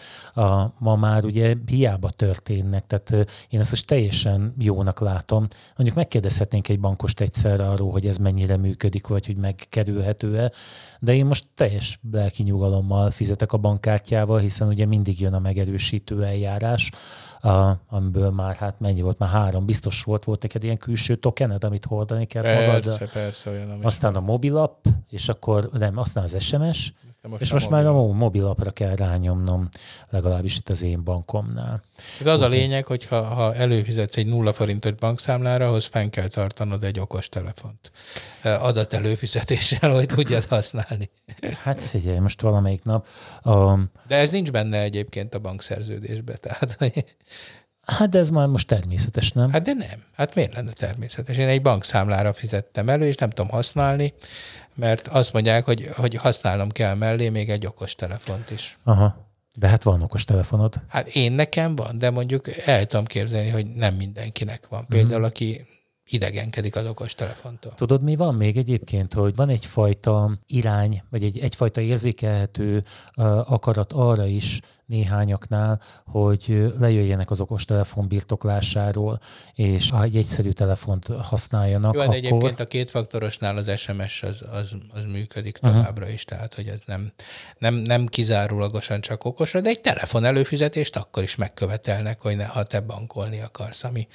ma már ugye hiába történnek. Tehát én ezt most teljesen jónak látom. Mondjuk megkérdezhetnénk egy bankost egyszerre arról, hogy ez mennyire működik, vagy hogy megkerülhető-e, de én most teljes lelki nyugalommal fizetek a bankkártyával, hiszen ugye mindig jön a megerősítő eljárás, amiből már hát mennyi volt? Már 3 biztos volt neked ilyen külső tokenet, amit hordani kell magadra. Persze, olyan. Aztán a mobilapp, és akkor nem, aztán az SMS, és most már a mobilappra kell rányomnom, legalábbis itt az én bankomnál. Ez az a lényeg, hogy ha előfizetsz egy 0 forintot bankszámlára, ahhoz fenn kell tartanod egy okostelefont adat előfizetéssel, hogy tudjad használni. Hát figyelj, most valamelyik nap. De ez nincs benne egyébként a bankszerződésben, tehát... Hát de ez már most természetes, nem? Hát de nem. Hát miért lenne természetes? Én egy bankszámlára fizettem elő, és nem tudom használni, mert azt mondják, hogy használnom kell mellé még egy okostelefont is. Aha. De hát van okostelefonod. Hát én nekem van, de mondjuk el tudom képzelni, hogy nem mindenkinek van. Például aki idegenkedik az okostelefontól. Tudod, mi van még egyébként, hogy van egyfajta irány, vagy egyfajta érzékelhető akarat arra is, néhányaknál, hogy lejöjjenek az okostelefon birtoklásáról, és ha egy egyszerű telefont használjanak, jó, akkor... egyébként a kétfaktorosnál az SMS az működik továbbra is, tehát hogy ez nem kizárólagosan csak okosra, de egy telefon előfizetést akkor is megkövetelnek, hogy ha te bankolni akarsz, ami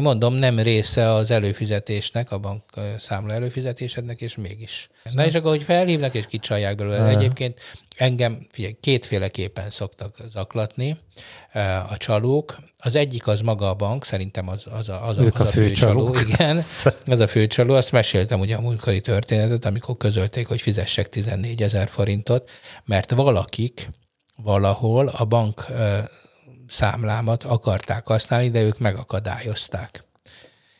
mondom, nem része az előfizetésnek, a bank számla előfizetésednek, és mégis. Na és akkor, hogy felhívnak, és kicsalják belőle. Egyébként engem, figyelj, kétféleképpen szoktak zaklatni a csalók. Az egyik az maga a bank, szerintem az a fő csaló. Igen, az a fő csaló. Azt meséltem ugye a múltkori történetet, amikor közölték, hogy fizessek 14 000 forintot, mert valakik valahol a bank számlámat akarták használni, de ők megakadályozták.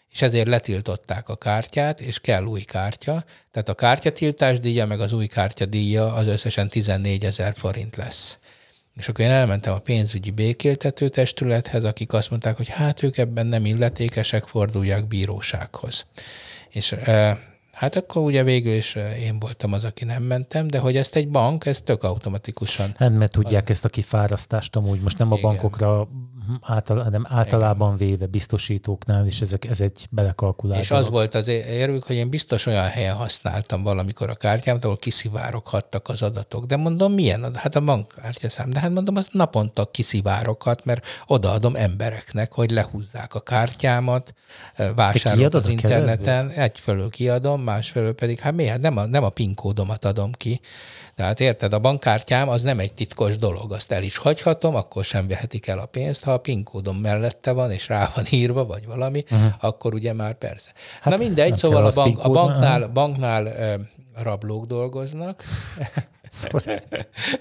És ezért letiltották a kártyát, és kell új kártya. Tehát a kártyatiltás díja, meg az új kártya díja az összesen 14 000 forint lesz. És akkor én elmentem a pénzügyi békéltető testülethez, akik azt mondták, hogy hát ők ebben nem illetékesek, fordulják bírósághoz. És hát akkor ugye végül is én voltam az, aki nem mentem, de hogy ezt egy bank, ez tök automatikusan. Hát mert tudják ezt a kifárasztást amúgy, most nem a bankokra, hanem általában véve biztosítóknál, és ez egy belekalkulált. És az volt az érvük, hogy én biztos olyan helyen használtam valamikor a kártyámat, ahol kiszivároghattak az adatok. De mondom, milyen? Hát a bankkártyaszám. De hát mondom, az naponta kiszivároghat, mert odaadom embereknek, hogy lehúzzák a kártyámat, vásárolok az interneten, egyfelől kiadom, másfelől pedig, hát miért? Nem a PIN kódomat adom ki. Tehát érted, a bankkártyám az nem egy titkos dolog, azt el is hagyhatom, akkor sem vehetik el a pénzt, ha a PIN kódom mellette van, és rá van írva, vagy valami, akkor ugye már persze. Hát na mindegy, szóval a banknál rablók dolgoznak,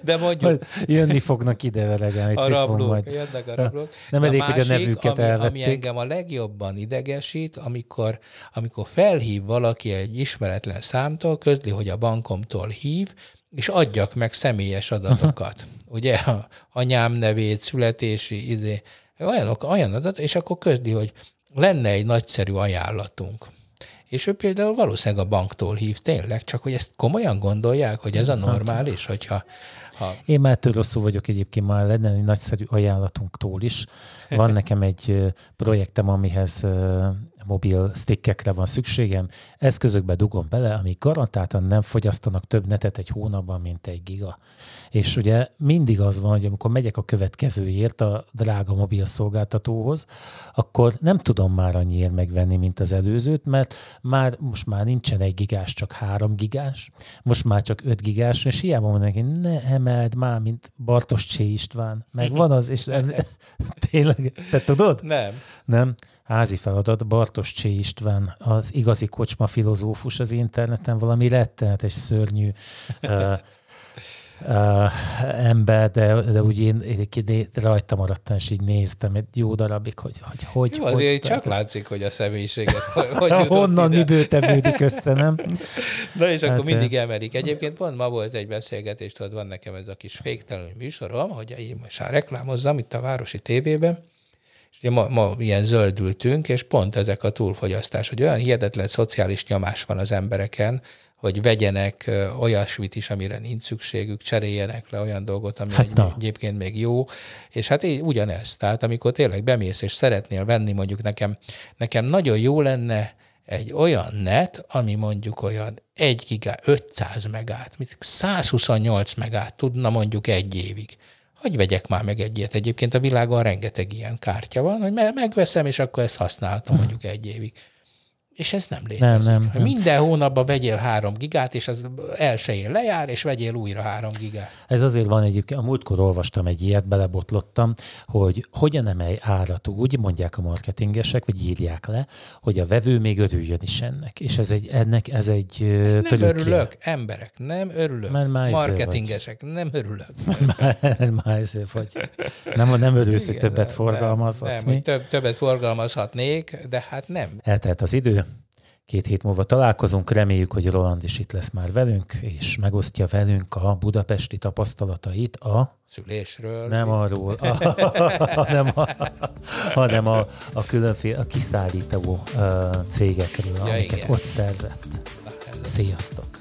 de mondjuk... Jönni fognak ide velegálni. Jönnek a rablók. Nem elég, hogy a nevüket elvették. Ami engem a legjobban idegesít, amikor felhív valaki egy ismeretlen számtól, közli, hogy a bankomtól hív, és adjak meg személyes adatokat. Ugye, anyám nevét, születési, olyan adat, és akkor közli, hogy lenne egy nagyszerű ajánlatunk. És ő például valószínűleg a banktól hív tényleg, csak hogy ezt komolyan gondolják, hogy ez a normális, hogyha... Én már től rosszul vagyok egyébként, már lenne egy nagyszerű ajánlatunktól is. Van nekem egy projektem, amihez mobil stickekre van szükségem. Eszközökbe dugom bele, amik garantáltan nem fogyasztanak több netet egy hónapban, mint 1 giga. És ugye mindig az van, hogy amikor megyek a következőért a drága mobil szolgáltatóhoz, akkor nem tudom már annyiért megvenni, mint az előzőt, mert most már nincsen 1 gigás, csak 3 gigás, most már csak 5 gigás, és hiába mondom, hogy ne emeld már, mint Bartos Csé István. Megvan az, és tényleg, te tudod? Nem. Házi feladat, Bartos Csé István, az igazi kocsma filozófus az interneten, valami rettenetes szörnyű ember, de úgy én rajta maradtam, és így néztem egy jó darabig, hogy jó, azért hogy csak látszik, hogy a személyiséget hogy jutott honnan ide. Miből tevődik össze, nem? Na és akkor mindig emelik. Egyébként pont ma volt egy beszélgetés, tudod, van nekem ez a kis féktelenül műsorom, hogy én most már reklámozzam itt a Városi TV-ben, és ma ilyen zöldültünk, és pont ezek a túlfogyasztás, hogy olyan hihetetlen szociális nyomás van az embereken, hogy vegyenek olyasmit is, amire nincs szükségük, cseréljenek le olyan dolgot, ami egyébként még jó, és hát így ugyanez. Tehát amikor tényleg bemész, és szeretnél venni, mondjuk nekem nagyon jó lenne egy olyan net, ami mondjuk olyan 1 giga 500 megát, 128 megát tudna mondjuk egy évig. Hogy vegyek már meg egy ilyet? Egyébként a világon rengeteg ilyen kártya van, hogy megveszem, és akkor ezt használtam mondjuk egy évig. És ez nem létezik. Nem. Minden hónapban vegyél 3 gigát, és az elsőjén lejár, és vegyél újra 3 gigát. Ez azért van egyébként, a múltkor olvastam egy ilyet, belebotlottam, hogy hogyan emelj árat úgy, mondják a marketingesek, vagy írják le, hogy a vevő még örüljön is ennek. És ez egy trükkje. Nem örülök, emberek, nem örülök. Marketingesek, nem örülök. Májzél vagy. Nem örülsz, hogy többet forgalmazhatsz. Nem, többet forgalmazhatnék, de hát nem. Eltelt az idő. 2 hét múlva találkozunk, reméljük, hogy Roland is itt lesz már velünk, és megosztja velünk a budapesti tapasztalatait a... szülésről. Nem arról, hanem a különféle a kiszállító cégekről, amiket ott szerzett. Sziasztok!